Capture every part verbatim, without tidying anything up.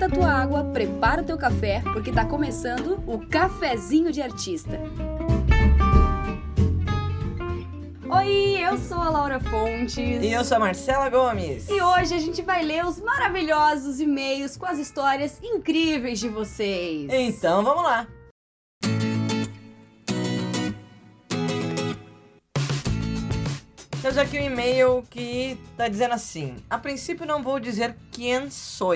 esquenta a tua água, prepara o teu café, porque tá começando o Cafezinho de Artista. Oi, eu sou a Laura Fontes. E eu sou a Marcela Gomes. E hoje a gente vai ler os maravilhosos e-mails com as histórias incríveis de vocês. Então vamos lá. Temos aqui um e-mail que tá dizendo assim: a princípio não vou dizer quem sou.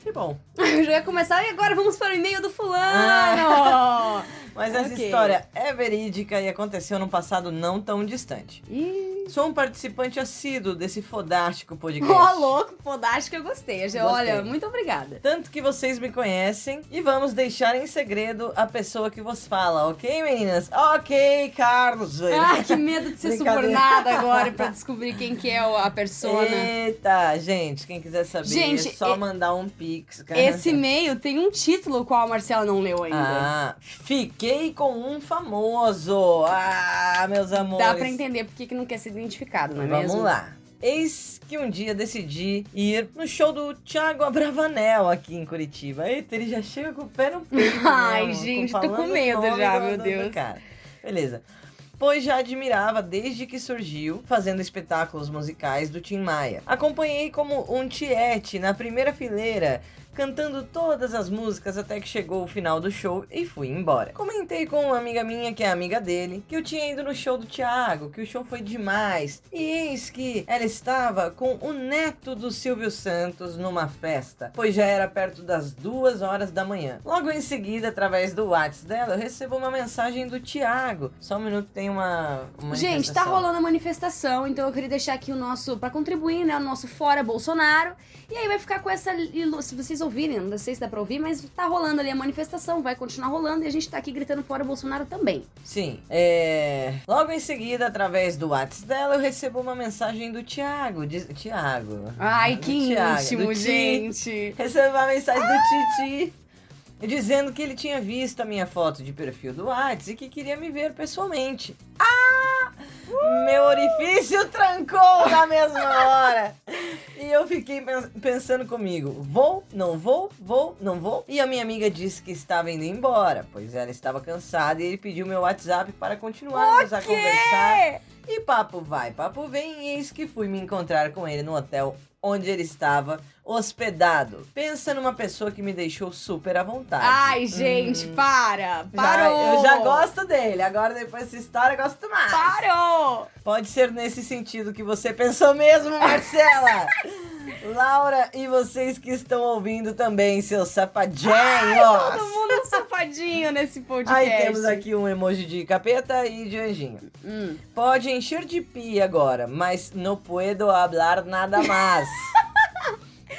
Que bom. Eu já ia começar e agora vamos para o e-mail do fulano. Ah. Mas essa okay. história é verídica e aconteceu num passado não tão distante. Ih. Sou um participante assíduo desse fodástico podcast. Ô, louco, fodástico eu gostei. Eu já, gostei. Olha, muito obrigada. Tanto que vocês me conhecem e vamos deixar em segredo a pessoa que vos fala, ok, meninas? Ok, Carlos. Ah, que medo de ser subornada agora pra descobrir quem que é a persona. Eita, gente, quem quiser saber, gente, é só e... mandar um pix. Cara. Esse e-mail tem um título, qual a Marcela não leu ainda. Ah, fiquei com um famoso. Ah, meus amores. Dá pra entender por que não quer ser identificado, não é mesmo? Vamos lá. Eis que um dia decidi ir no show do Thiago Abravanel aqui em Curitiba. Eita, ele já chega com o pé no peito. Ai, gente, tô com medo já, meu Deus. Cara. Beleza. Pois já admirava desde que surgiu, fazendo espetáculos musicais do Tim Maia. Acompanhei como um tiete na primeira fileira, cantando todas as músicas até que chegou o final do show e fui embora. Comentei com uma amiga minha, que é amiga dele, que eu tinha ido no show do Thiago, que o show foi demais. E eis que ela estava com o neto do Silvio Santos numa festa, pois já era perto das duas horas da manhã. Logo em seguida, através do WhatsApp dela, eu recebo uma mensagem do Thiago. Só um minuto, tem uma, uma gente, tá rolando a manifestação, então eu queria deixar aqui o nosso, pra contribuir, né, o nosso Fora Bolsonaro. E aí vai ficar com essa, se vocês ouvirem, não sei se dá pra ouvir, mas tá rolando ali a manifestação, vai continuar rolando e a gente tá aqui gritando Fora Bolsonaro também. Sim, é... Logo em seguida, através do WhatsApp dela, eu recebo uma mensagem do Thiago, de... Thiago. Ai, do que Thiago, íntimo, gente. Recebo uma mensagem ah! do Titi, dizendo que ele tinha visto a minha foto de perfil do WhatsApp e que queria me ver pessoalmente. Ah! Uh! Meu orifício trancou na mesma hora. E eu fiquei pensando comigo, vou, não vou, vou, não vou. E a minha amiga disse que estava indo embora, pois ela estava cansada e ele pediu meu WhatsApp para continuarmos a conversar. E papo vai, papo vem, e eis que fui me encontrar com ele no hotel onde ele estava hospedado. Pensa numa pessoa que me deixou super à vontade. Ai, gente, hum. para! Parou! Já, eu já gosto dele, agora depois dessa história eu gosto mais. Parou! Pode ser nesse sentido que você pensou mesmo, Marcela! Laura, e vocês que estão ouvindo também, seus safadinhos! Ai, todo mundo é um safadinho nesse podcast. Aí temos aqui um emoji de capeta e de anjinho. Hum. Pode encher de pi agora, mas não puedo hablar nada mais.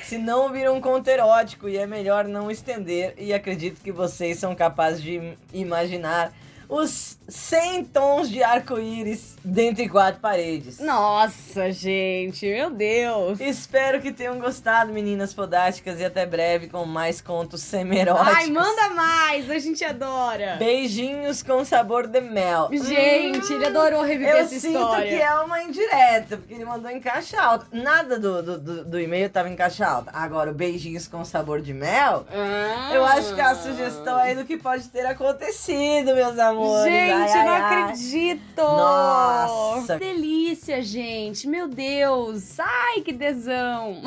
Senão vira um conto erótico e é melhor não estender. E acredito que vocês são capazes de imaginar os cem tons de arco-íris dentro de quatro paredes. Nossa, gente, meu Deus. Espero que tenham gostado, meninas fodásticas, e até breve com mais contos semeróticos. Ai, manda mais, a gente adora. Beijinhos com sabor de mel. Gente, hum, ele adorou reviver essa história. Eu sinto que é uma indireta, porque ele mandou em caixa alta. Nada do, do, do, do e-mail tava em caixa alta. Agora, beijinhos com sabor de mel, ah. eu acho que é a sugestão aí do que pode ter acontecido, meus amores. Gente, ai, ai, não ai. acredito! Nossa! Que delícia, gente! Meu Deus! Ai, que tesão!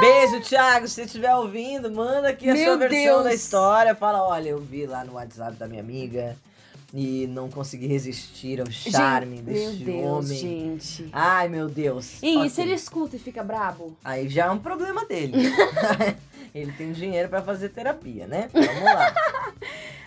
Beijo, Thiago! Se você estiver ouvindo, manda aqui a Meu sua versão Deus. da história. Fala, olha, eu vi lá no WhatsApp da minha amiga e não consegui resistir ao charme gente, deste meu Deus, homem. Gente. Ai, meu Deus. E okay. se ele escuta e fica brabo? Aí já é um problema dele. Ele tem dinheiro pra fazer terapia, né? Vamos lá.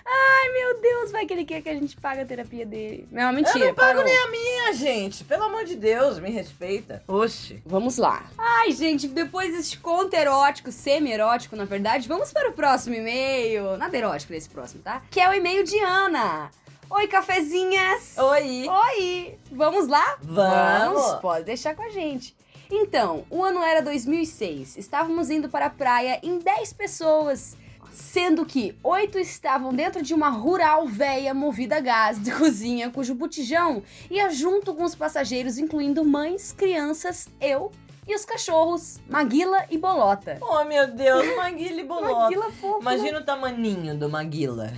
Ai, meu Deus, vai que ele quer que a gente pague a terapia dele. Não, mentira. Eu não pago parou. nem a minha, gente. Pelo amor de Deus, me respeita. Oxe. Vamos lá. Ai, gente, depois desse conto erótico, semi-erótico, na verdade, vamos para o próximo e-mail. Nada erótico nesse próximo, tá? Que é o e-mail de Ana. Oi, cafezinhas. Oi. Oi. Vamos lá? Vamos. Vamos. Pode deixar com a gente. Então, o ano era dois mil e seis, estávamos indo para a praia em dez pessoas, sendo que oito estavam dentro de uma rural véia movida a gás de cozinha, cujo botijão ia junto com os passageiros, incluindo mães, crianças, eu e os cachorros Maguila e Bolota. Oh, meu Deus, Maguila e Bolota. Maguila fofo. Imagina o tamaninho do Maguila.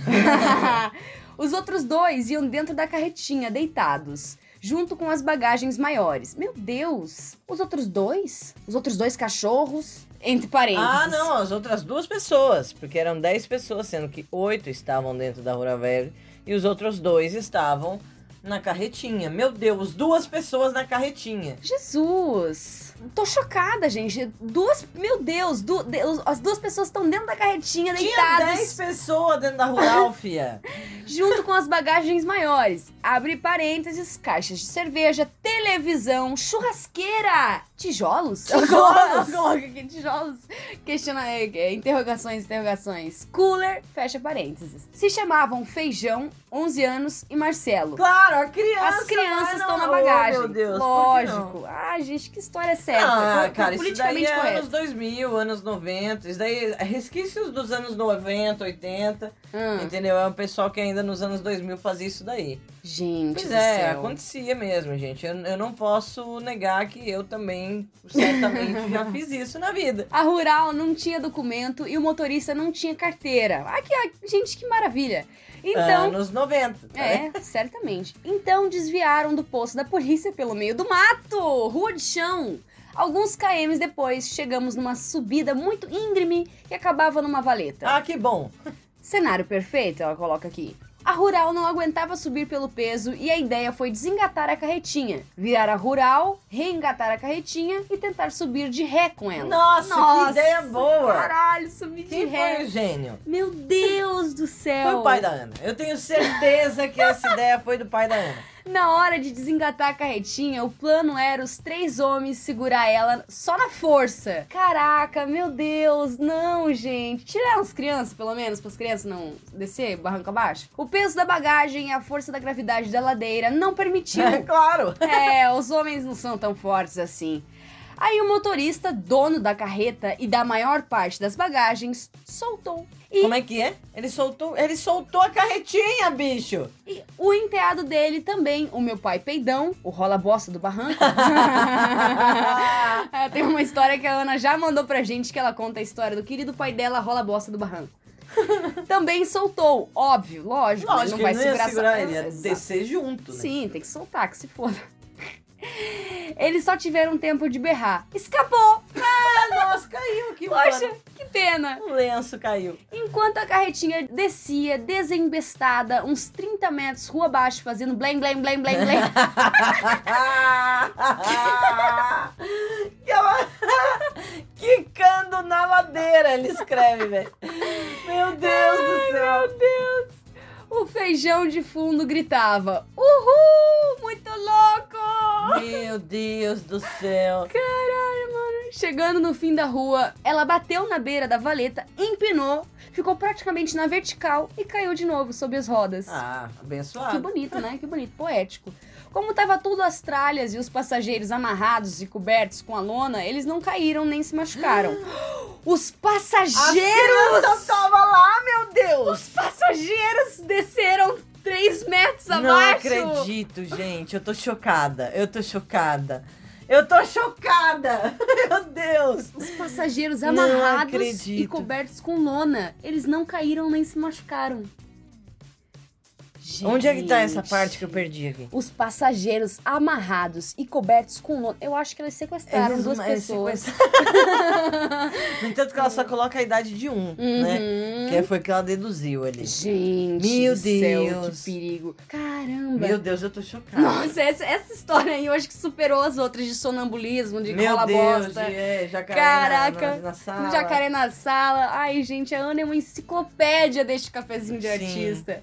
Os outros dois iam dentro da carretinha, deitados, junto com as bagagens maiores. Meu Deus! Os outros dois? Os outros dois cachorros? Entre parênteses. Ah, não, as outras duas pessoas, porque eram dez pessoas, sendo que oito estavam dentro da Rura Velha e os outros dois estavam na carretinha. Meu Deus, duas pessoas na carretinha. Jesus! Tô chocada, gente. Duas, meu Deus, du, de, as duas pessoas estão dentro da carretinha, deitadas. Tinha dez pessoas dentro da Rural, fia. Junto com as bagagens maiores. Abre parênteses, caixas de cerveja, televisão, churrasqueira, tijolos. Tijolos? Coloca aqui, tijolos. Questiona, é, interrogações, interrogações. Cooler, fecha parênteses. Se chamavam Feijão, onze anos, e Marcelo. Claro, a criança. As crianças estão na bagagem. Oh, meu Deus. Lógico. Ah, gente, que história séria. Ah, foi, cara, foi isso daí é correto. anos dois mil, anos noventa. Isso daí é resquícios dos anos noventa, oitenta. Hum. Entendeu? É o pessoal que ainda nos anos dois mil fazia isso daí. Gente, pois é, do céu. Acontecia mesmo, gente. Eu, eu não posso negar que eu também, certamente, já fiz isso na vida. A Rural não tinha documento e o motorista não tinha carteira. Ah, que, gente, que maravilha. Então, anos noventa. Tá? É, certamente. Então desviaram do posto da polícia pelo meio do mato, rua de chão. Alguns quilômetros depois, chegamos numa subida muito íngreme que acabava numa valeta. Ah, que bom. Cenário perfeito, ela coloca aqui. A Rural não aguentava subir pelo peso e a ideia foi desengatar a carretinha, virar a Rural, reengatar a carretinha e tentar subir de ré com ela. Nossa, Nossa que ideia boa! Caralho, subir de ré. Quem foi o gênio? Meu Deus do céu! Foi o pai da Ana. Eu tenho certeza que essa ideia foi do pai da Ana. Na hora de desengatar a carretinha, o plano era os três homens segurar ela só na força. Caraca, meu Deus, não, gente. Tiraram as crianças, pelo menos, para as crianças não descer barranco abaixo. O peso da bagagem e a força da gravidade da ladeira não permitiram. É, claro. É, os homens não são tão fortes assim. Aí o motorista, dono da carreta e da maior parte das bagagens, soltou. E... Como é que é? Ele soltou, ele soltou a carretinha, bicho! E o enteado dele também, o meu pai peidão, o rola-bosta do barranco. Tem uma história que a Ana já mandou pra gente, que ela conta a história do querido pai dela, rola-bosta do barranco. Também soltou, óbvio, lógico. lógico ele não vai ele não segurar, segurar só... ele ia descer junto, né? Sim, tem que soltar, que se foda. Eles só tiveram tempo de berrar. Escapou! Ah, nossa, caiu aqui. Poxa, mano. Que pena. O lenço caiu. Enquanto a carretinha descia, desembestada, uns trinta metros rua abaixo, fazendo blém, blém, blém, blém, blém. Quicando na ladeira, ele escreve, velho. Meu Deus do céu. Ai, meu Deus. O Feijão de fundo gritava, uhul, muito louco! Meu Deus do céu! Caralho, mano! Chegando no fim da rua, ela bateu na beira da valeta, empinou, ficou praticamente na vertical e caiu de novo sob as rodas. Ah, abençoado! Que bonito, né? Que bonito, poético. Como tava tudo as tralhas e os passageiros amarrados e cobertos com a lona, eles não caíram nem se machucaram. Os passageiros... A tava lá, meu Deus! Os passageiros desceram três metros abaixo! Não acredito, gente. Eu tô chocada. Eu tô chocada. Eu tô chocada! Meu Deus! Os passageiros amarrados e cobertos com lona, eles não caíram nem se machucaram. Gente. Onde é que tá essa parte que eu perdi aqui? Os passageiros amarrados e cobertos com lona. Eu acho que elas sequestraram eles, duas eles pessoas. Sequestraram. No entanto que ela só coloca a idade de um, uhum. né? Que foi que ela deduziu ali. Gente, meu Deus. Céu, que perigo. Caramba. Meu Deus, eu tô chocada. Nossa, essa, essa história aí eu acho que superou as outras de sonambulismo, de cola bosta. É, jacaré Caraca, na, na, na sala. Jacaré na sala. Ai, gente, a Ana é uma enciclopédia deste cafezinho de Sim. artista.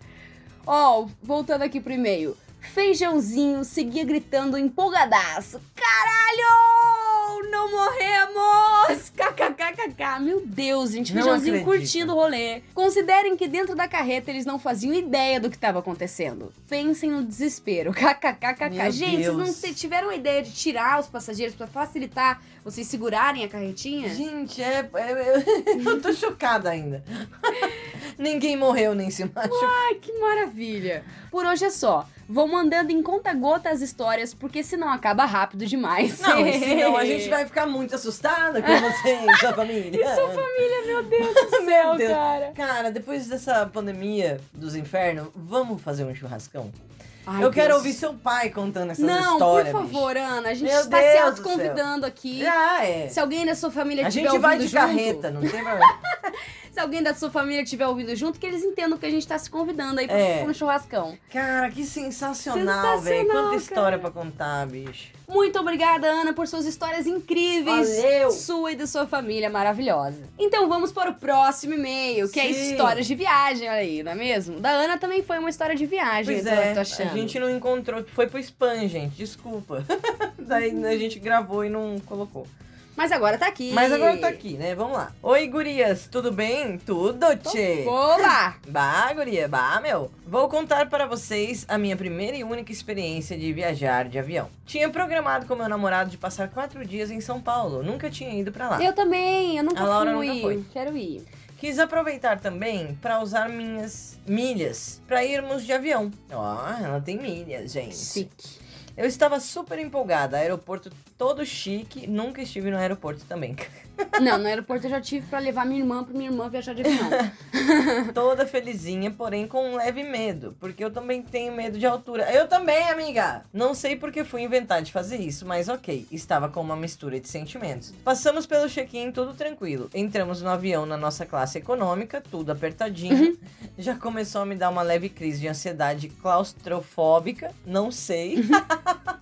Ó, oh, voltando aqui pro e-mail. Feijãozinho seguia gritando empolgadaço. Caralho! Não morremos! KKKKK! Meu Deus, gente. Não Feijãozinho acredito. Curtindo o rolê. Considerem que dentro da carreta eles não faziam ideia do que estava acontecendo. Pensem no desespero. KKKKK. Gente, Deus. Vocês não tiveram a ideia de tirar os passageiros pra facilitar vocês segurarem a carretinha? Gente, é... é eu, eu tô chocada ainda. Ninguém morreu nem se machucou. Ai, que maravilha. Por hoje é só. Vão mandando em conta-gota as histórias, porque senão acaba rápido demais. Não, senão a gente vai ficar muito assustada com vocês, sua família. E sua família, meu Deus do céu, Deus. cara. Cara, depois dessa pandemia dos infernos, vamos fazer um churrascão? Ai, eu Deus. quero ouvir seu pai contando essas não, histórias. Não, por favor, bicho. Ana, a gente Meu está Deus se autoconvidando aqui. Ah, é. Se alguém da sua família tiver ouvindo junto... A gente vai de junto, carreta, não tem problema. Se alguém da sua família tiver ouvindo junto, que eles entendam que a gente está se convidando aí para é. um churrascão. Cara, que sensacional, velho. Quanta cara. história para contar, bicho. Muito obrigada, Ana, por suas histórias incríveis. Valeu. Sua e da sua família maravilhosa. Então vamos para o próximo e-mail, que Sim. é histórias de viagem, olha aí, não é mesmo? Da Ana também foi uma história de viagem, pois é, eu tô achando. A gente não encontrou, foi pro spam, gente, desculpa. Daí a gente gravou e não colocou. Mas agora tá aqui. Mas agora tá aqui, né? Vamos lá. Oi, gurias, tudo bem? Tudo, tchê. Olá! Bah, guria, bah, meu. Vou contar para vocês a minha primeira e única experiência de viajar de avião. Tinha programado com meu namorado de passar quatro dias em São Paulo. Nunca tinha ido pra lá. Eu também, eu nunca fui. A Laura nunca foi. Quero ir. Quis aproveitar também para usar minhas milhas para irmos de avião. Ó, oh, ela tem milhas, gente. Chique. Eu estava super empolgada, aeroporto todo chique, nunca estive no aeroporto também. Não, no aeroporto eu já tive pra levar minha irmã, pra minha irmã viajar de avião. Toda felizinha, porém com um leve medo, porque eu também tenho medo de altura. Eu também, amiga! Não sei porque fui inventar de fazer isso, mas ok, estava com uma mistura de sentimentos. Passamos pelo check-in, tudo tranquilo. Entramos no avião na nossa classe econômica, tudo apertadinho. Uhum. Já começou a me dar uma leve crise de ansiedade claustrofóbica, não sei... Uhum.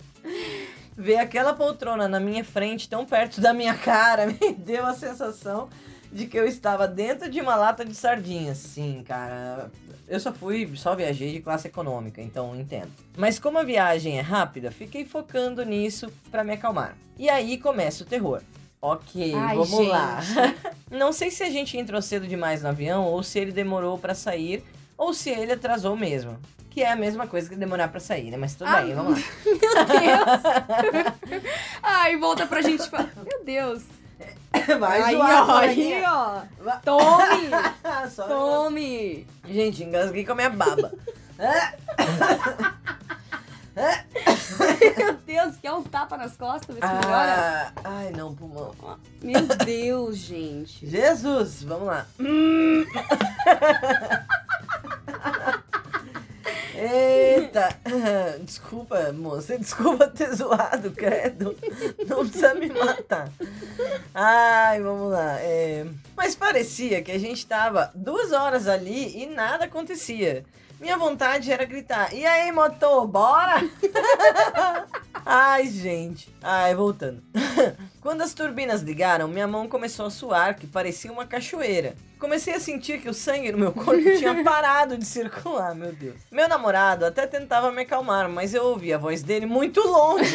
Ver aquela poltrona na minha frente, tão perto da minha cara, me deu a sensação de que eu estava dentro de uma lata de sardinhas. Sim, cara, eu só fui, só viajei de classe econômica, então entendo. Mas como a viagem é rápida, fiquei focando nisso pra me acalmar. E aí começa o terror. Ok, Ai, vamos gente. lá. Não sei se a gente entrou cedo demais no avião, ou se ele demorou pra sair, ou se ele atrasou mesmo. Que é a mesma coisa que demorar pra sair, né? Mas tudo ah, bem, vamos lá. Meu Deus! Ai, volta pra gente falar. Meu Deus! Vai aí, zoar, ó, aí, ó! Tome! Só Tome! Uma... Gente, engasguei com a minha baba. Meu Deus, quer um tapa nas costas? Ah, ai, não, pulmão. Meu Deus, gente. Jesus, vamos lá. Hum. Eita, desculpa, moça, desculpa ter zoado, credo, não precisa me matar. Ai, vamos lá, é... mas parecia que a gente tava duas horas ali e nada acontecia. Minha vontade era gritar, e aí, motor, bora? Ai, gente, ai, voltando. Quando as turbinas ligaram, minha mão começou a suar, que parecia uma cachoeira. Comecei a sentir que o sangue no meu corpo tinha parado de circular, meu Deus. Meu namorado até tentava me acalmar, mas eu ouvia a voz dele muito longe.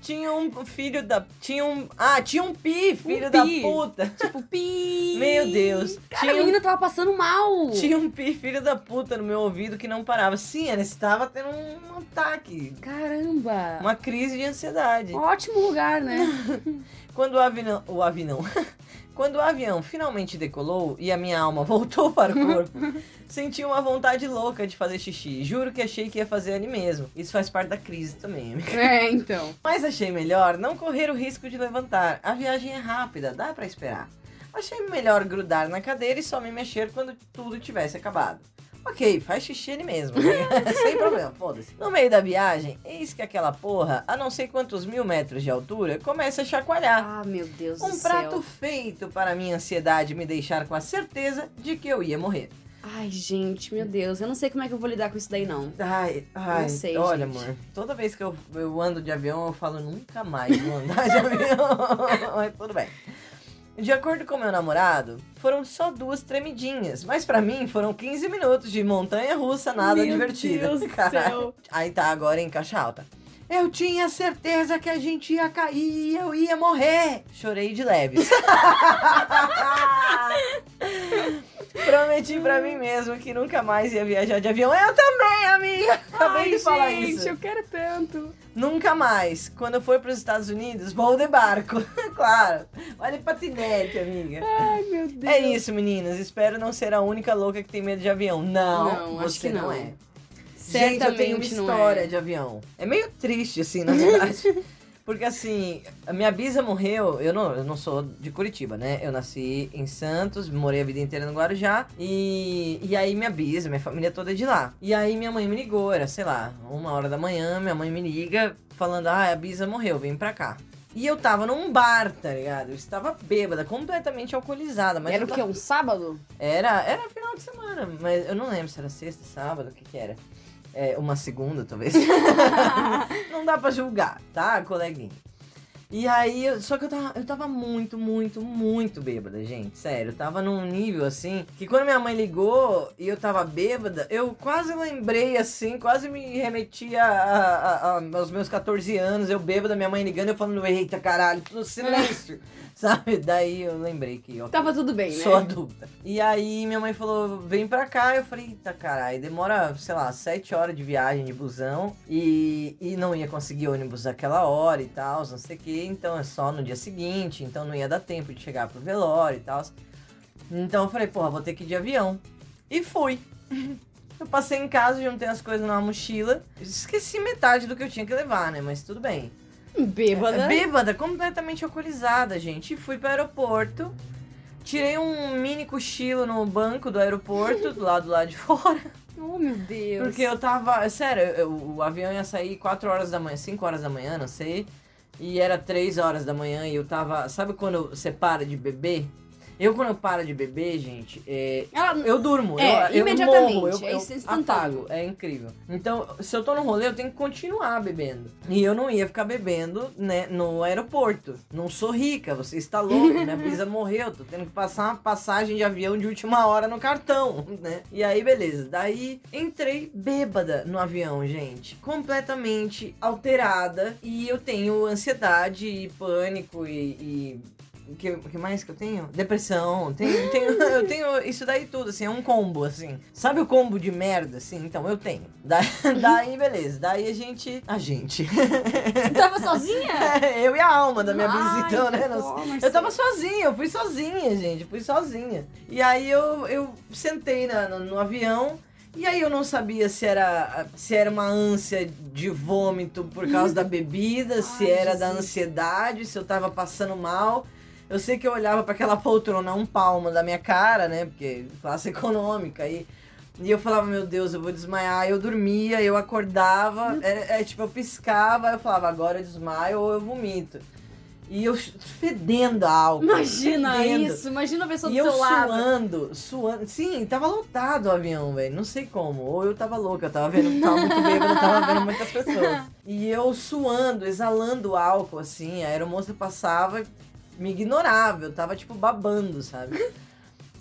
Tinha um filho da... Tinha um... Ah, tinha um pi, filho um da pi. puta. Tipo, pi. Meu Deus. Cara, tinha a menina um... tava passando mal. Tinha um pi, filho da puta, no meu ouvido que não parava. Sim, ela estava tendo um ataque. Caramba. Uma crise de ansiedade. Ótimo lugar, né? Quando o avião... O avião... Quando o avião finalmente decolou e a minha alma voltou para o corpo, senti uma vontade louca de fazer xixi. Juro que achei que ia fazer ali mesmo. Isso faz parte da crise também, amiga. É, então. Mas achei melhor não correr o risco de levantar. A viagem é rápida, dá pra esperar. Achei melhor grudar na cadeira e só me mexer quando tudo tivesse acabado. Ok, faz xixi ele mesmo, né? Sem problema, foda-se. No meio da viagem, eis que aquela porra, a não sei quantos mil metros de altura, começa a chacoalhar. Ah, meu Deus do céu. Um prato feito para minha ansiedade me deixar com a certeza de que eu ia morrer. Ai, gente, meu Deus, eu não sei como é que eu vou lidar com isso daí, não. Ai, ai, não sei, olha, gente. Amor, toda vez que eu, eu ando de avião, eu falo, nunca mais vou andar de avião, mas tudo bem. De acordo com meu namorado, foram só duas tremidinhas. Mas pra mim, foram quinze minutos de montanha-russa, nada divertida. Meu Deus do céu. Aí tá, agora em caixa alta. Eu tinha certeza que a gente ia cair e eu ia morrer. Chorei de leves. Prometi pra mim mesmo que nunca mais ia viajar de avião. Eu também, amiga! Acabei Ai, de falar gente, isso. Gente, eu quero tanto. Nunca mais. Quando eu for pros Estados Unidos, vou de barco. Claro. Olha patinete, amiga. Ai, meu Deus. É isso, meninas. Espero não ser a única louca que tem medo de avião. Não, não você acho que não. não é. Certamente gente, eu tenho uma história é. de avião. É meio triste, assim, na verdade. Porque, assim, a minha bisa morreu... Eu não, eu não sou de Curitiba, né? Eu nasci em Santos, morei a vida inteira no Guarujá. E, e aí, minha bisa, minha família toda é de lá. E aí, minha mãe me ligou, era, sei lá, uma hora da manhã. Minha mãe me liga falando, ah, a bisa morreu, vem pra cá. E eu tava num bar, tá ligado? Eu estava bêbada, completamente alcoolizada. Mas era o tava... quê? Um sábado? Era, era final de semana, mas eu não lembro se era sexta, sábado, o que que era. É, uma segunda, talvez. Não dá pra julgar, tá, coleguinha? E aí, só que eu tava, eu tava muito, muito, muito bêbada, gente. Sério, eu tava num nível, assim, que quando minha mãe ligou e eu tava bêbada, eu quase lembrei, assim, quase me remetia aos meus catorze anos, eu bêbada, minha mãe ligando, eu falando, eita, caralho, tudo silêncio. Sabe? Daí eu lembrei que... eu tava tudo bem, né? Sou adulta. E aí minha mãe falou, vem pra cá. Eu falei, eita, caralho. Demora, sei lá, sete horas de viagem de busão. E, e não ia conseguir ônibus naquela hora e tal, não sei o quê. Então é só no dia seguinte. Então não ia dar tempo de chegar pro velório e tal. Então eu falei, porra, vou ter que ir de avião. E fui. Eu passei em casa, juntei as coisas numa mochila. Esqueci metade do que eu tinha que levar, né? Mas tudo bem. Bêbada. Bêbada, completamente alcoolizada, gente. E fui pro aeroporto, tirei um mini cochilo no banco do aeroporto, do lado lá de fora. Oh, meu Deus. Porque eu tava... Sério, eu, o avião ia sair quatro horas da manhã, cinco horas da manhã, não sei. E era três horas da manhã e eu tava... Sabe quando você para de beber? Eu, quando eu paro de beber, gente, é, Ela, eu durmo, é, eu, imediatamente, eu morro, eu, eu é apago, é incrível. Então, se eu tô no rolê, eu tenho que continuar bebendo. E eu não ia ficar bebendo, né, no aeroporto. Não sou rica, você está louco, minha bisa morreu, tô tendo que passar uma passagem de avião de última hora no cartão, né? E aí, beleza, daí entrei bêbada no avião, gente, completamente alterada. E eu tenho ansiedade e pânico e... e... O que, que mais que eu tenho? Depressão. Tenho, tenho, eu tenho isso daí tudo, assim. É um combo, assim. Sabe o combo de merda, assim? Então, eu tenho. Da, daí, beleza. Daí a gente... A gente. Eu tava sozinha? É, eu e a alma da minha visita, então, né? Bom, eu tava sozinha. Eu fui sozinha, gente. Fui sozinha. E aí, eu, eu sentei na, no, no avião... E aí eu não sabia se era, se era uma ânsia de vômito por causa da bebida, se Ai, era Jesus. da ansiedade, se eu tava passando mal... Eu sei que eu olhava pra aquela poltrona um palmo da minha cara, né? Porque classe econômica. E, e eu falava, meu Deus, eu vou desmaiar. Eu dormia, eu acordava. É, é, tipo, eu piscava, eu falava, agora eu desmaio ou eu vomito. E eu fedendo a álcool. Imagina fedendo. isso, imagina a pessoa do seu lado. E eu suando, suando. Sim, tava lotado o avião, velho. Não sei como. Ou eu tava louca, eu tava vendo, tava muito bêbada, eu tava vendo muitas pessoas. E eu suando, exalando álcool, assim. A aeromoça passava... me ignorava, eu tava, tipo, babando, sabe?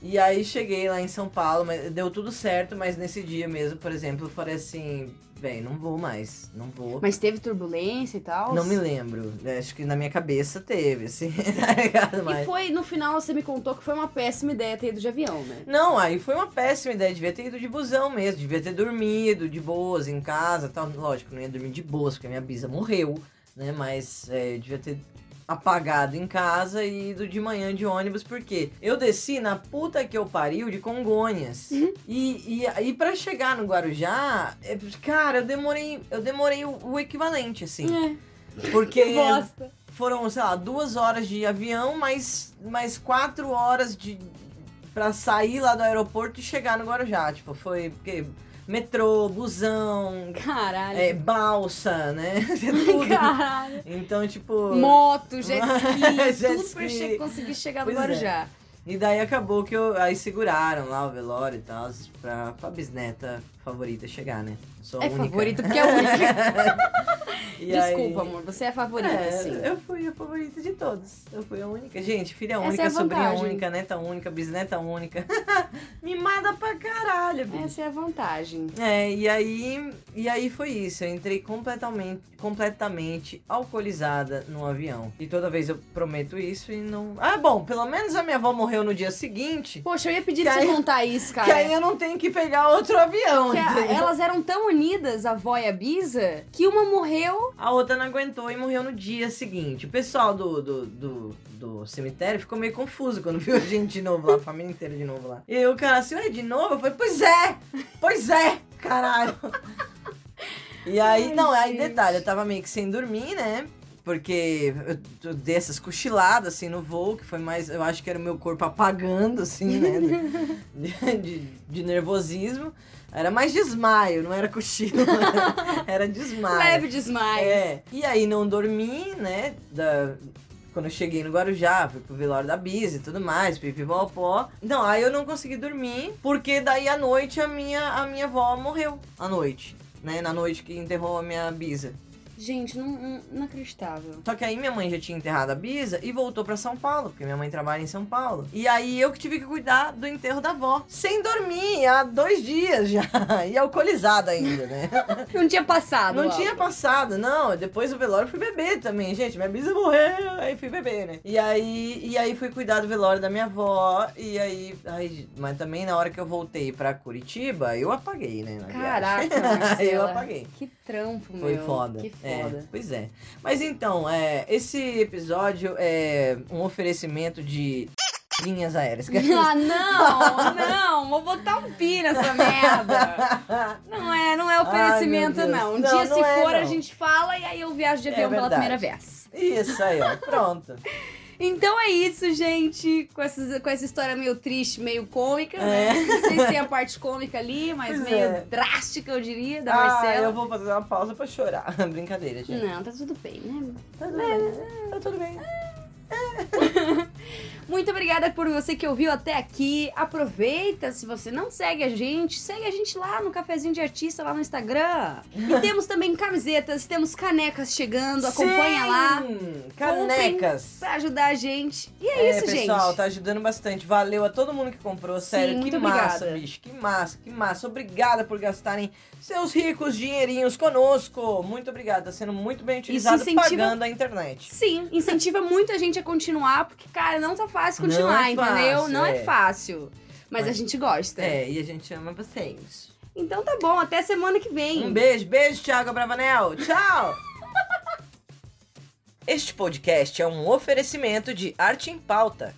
E aí, cheguei lá em São Paulo, mas deu tudo certo, mas nesse dia mesmo, por exemplo, eu falei assim, véi, não vou mais, não vou. Mas teve turbulência e tal? Não me lembro, acho que na minha cabeça teve, assim, tá ligado? Mas... E foi, no final, você me contou que foi uma péssima ideia ter ido de avião, né? Não, aí foi uma péssima ideia, devia ter ido de busão mesmo, devia ter dormido de boas em casa e tal. Lógico, não ia dormir de boas, porque a minha bisa morreu, né? Mas é, eu devia ter... apagado em casa e ido de manhã de ônibus, porque eu desci na puta que eu pariu de Congonhas. Uhum. E, e, e pra chegar no Guarujá, cara, eu demorei, eu demorei o, o equivalente, assim. É. Porque foram, sei lá, duas horas de avião, mais, mais quatro horas de, pra sair lá do aeroporto e chegar no Guarujá. Tipo, foi... porque metrô, busão, caralho. É, balsa, né? Tudo. Caralho. Então, tipo... moto, jet ski, tudo pra che- conseguir chegar no Guarujá. É. E daí acabou que eu... Aí seguraram lá o velório e tal, pra, pra bisneta favorita chegar, né? Sou a é única. Favorita porque é a única. Desculpa, aí... amor, você é a favorita, é, sim. Eu fui a favorita de todos. Eu fui a única. Gente, filha única, é sobrinha única, neta única, bisneta única. Mimada pra caralho, bicho. Essa é a vantagem. É, e aí, e aí foi isso. Eu entrei completamente, completamente alcoolizada no avião. E toda vez eu prometo isso e não... Ah, bom, pelo menos a minha avó morreu no dia seguinte. Poxa, eu ia pedir pra você aí... contar isso, cara. Que aí eu não tenho que pegar outro avião. A, elas eram tão unidas, a avó e a bisa, que uma morreu... A outra não aguentou e morreu no dia seguinte. O pessoal do, do, do, do cemitério ficou meio confuso quando viu a gente de novo lá, a família inteira de novo lá. E o cara assim, ué, de novo? Eu falei, pois é, pois é, caralho. E aí, ai, não, gente. Aí detalhe, eu tava meio que sem dormir, né? Porque eu dei essas cochiladas, assim, no voo, que foi mais... Eu acho que era o meu corpo apagando, assim, né? De, de, de nervosismo. Era mais desmaio, não era cochilo, era, era desmaio. Leve desmaio. É. E aí não dormi, né? Da... Quando eu cheguei no Guarujá, fui pro velório da Biz e tudo mais, pipipopó. Não, aí eu não consegui dormir, porque daí à noite a minha, a minha avó morreu. À noite, né? Na noite que enterrou a minha bisa. Gente, não, não, inacreditável. Só que aí minha mãe já tinha enterrado a bisa e voltou pra São Paulo, porque minha mãe trabalha em São Paulo. E aí eu que tive que cuidar do enterro da avó, sem dormir, há dois dias já. E alcoolizada ainda, né? Não tinha passado. Não ó. tinha passado, não. Depois do velório eu fui beber também, gente. Minha bisa morreu, aí fui beber, né? E aí, e aí fui cuidar do velório da minha avó. E aí, aí... Mas também na hora que eu voltei pra Curitiba, eu apaguei, né? Na Caraca, Marcela. Eu apaguei. Que trampo, meu. Foi foda. Que É, pois é. Mas então, é, esse episódio é um oferecimento de linhas aéreas. Ah, não, não, vou botar um pi nessa merda. Não é, não é oferecimento, Ai, não. Um não, dia, não se é, for, não. a gente fala e aí eu viajo de avião é pela primeira vez. Isso aí, ó. Pronto. Então é isso, gente, com, essas, com essa história meio triste, meio cômica, é. né? Não sei se tem a parte cômica ali, mas pois meio é. drástica, eu diria, da ah, Marcela. Ah, eu vou fazer uma pausa pra chorar. Brincadeira, gente. Não, tá tudo bem, né? Tá tudo é. bem, tá tudo bem. Muito obrigada por você que ouviu até aqui. Aproveita, se você não segue a gente, segue a gente lá no Cafezinho de Artista, lá no Instagram. E temos também camisetas, temos canecas chegando, acompanha Sim, lá. Canecas! Pra ajudar a gente. E é, é isso, pessoal, gente. Pessoal, tá ajudando bastante. Valeu a todo mundo que comprou, sério. Sim, que massa, obrigada. bicho. Que massa, que massa. Obrigada por gastarem seus ricos dinheirinhos conosco. Muito obrigada, tá sendo muito bem utilizado, incentiva... pagando a internet. Sim, incentiva muito a gente a continuar, porque, cara, não tá fácil continuar, não é fácil, entendeu? Não é, é fácil. Mas, mas a gente gosta. É, e a gente ama vocês. Então tá bom, até semana que vem. Um beijo, beijo, Thiago Abravanel. Tchau! Este podcast é um oferecimento de Arte em Pauta.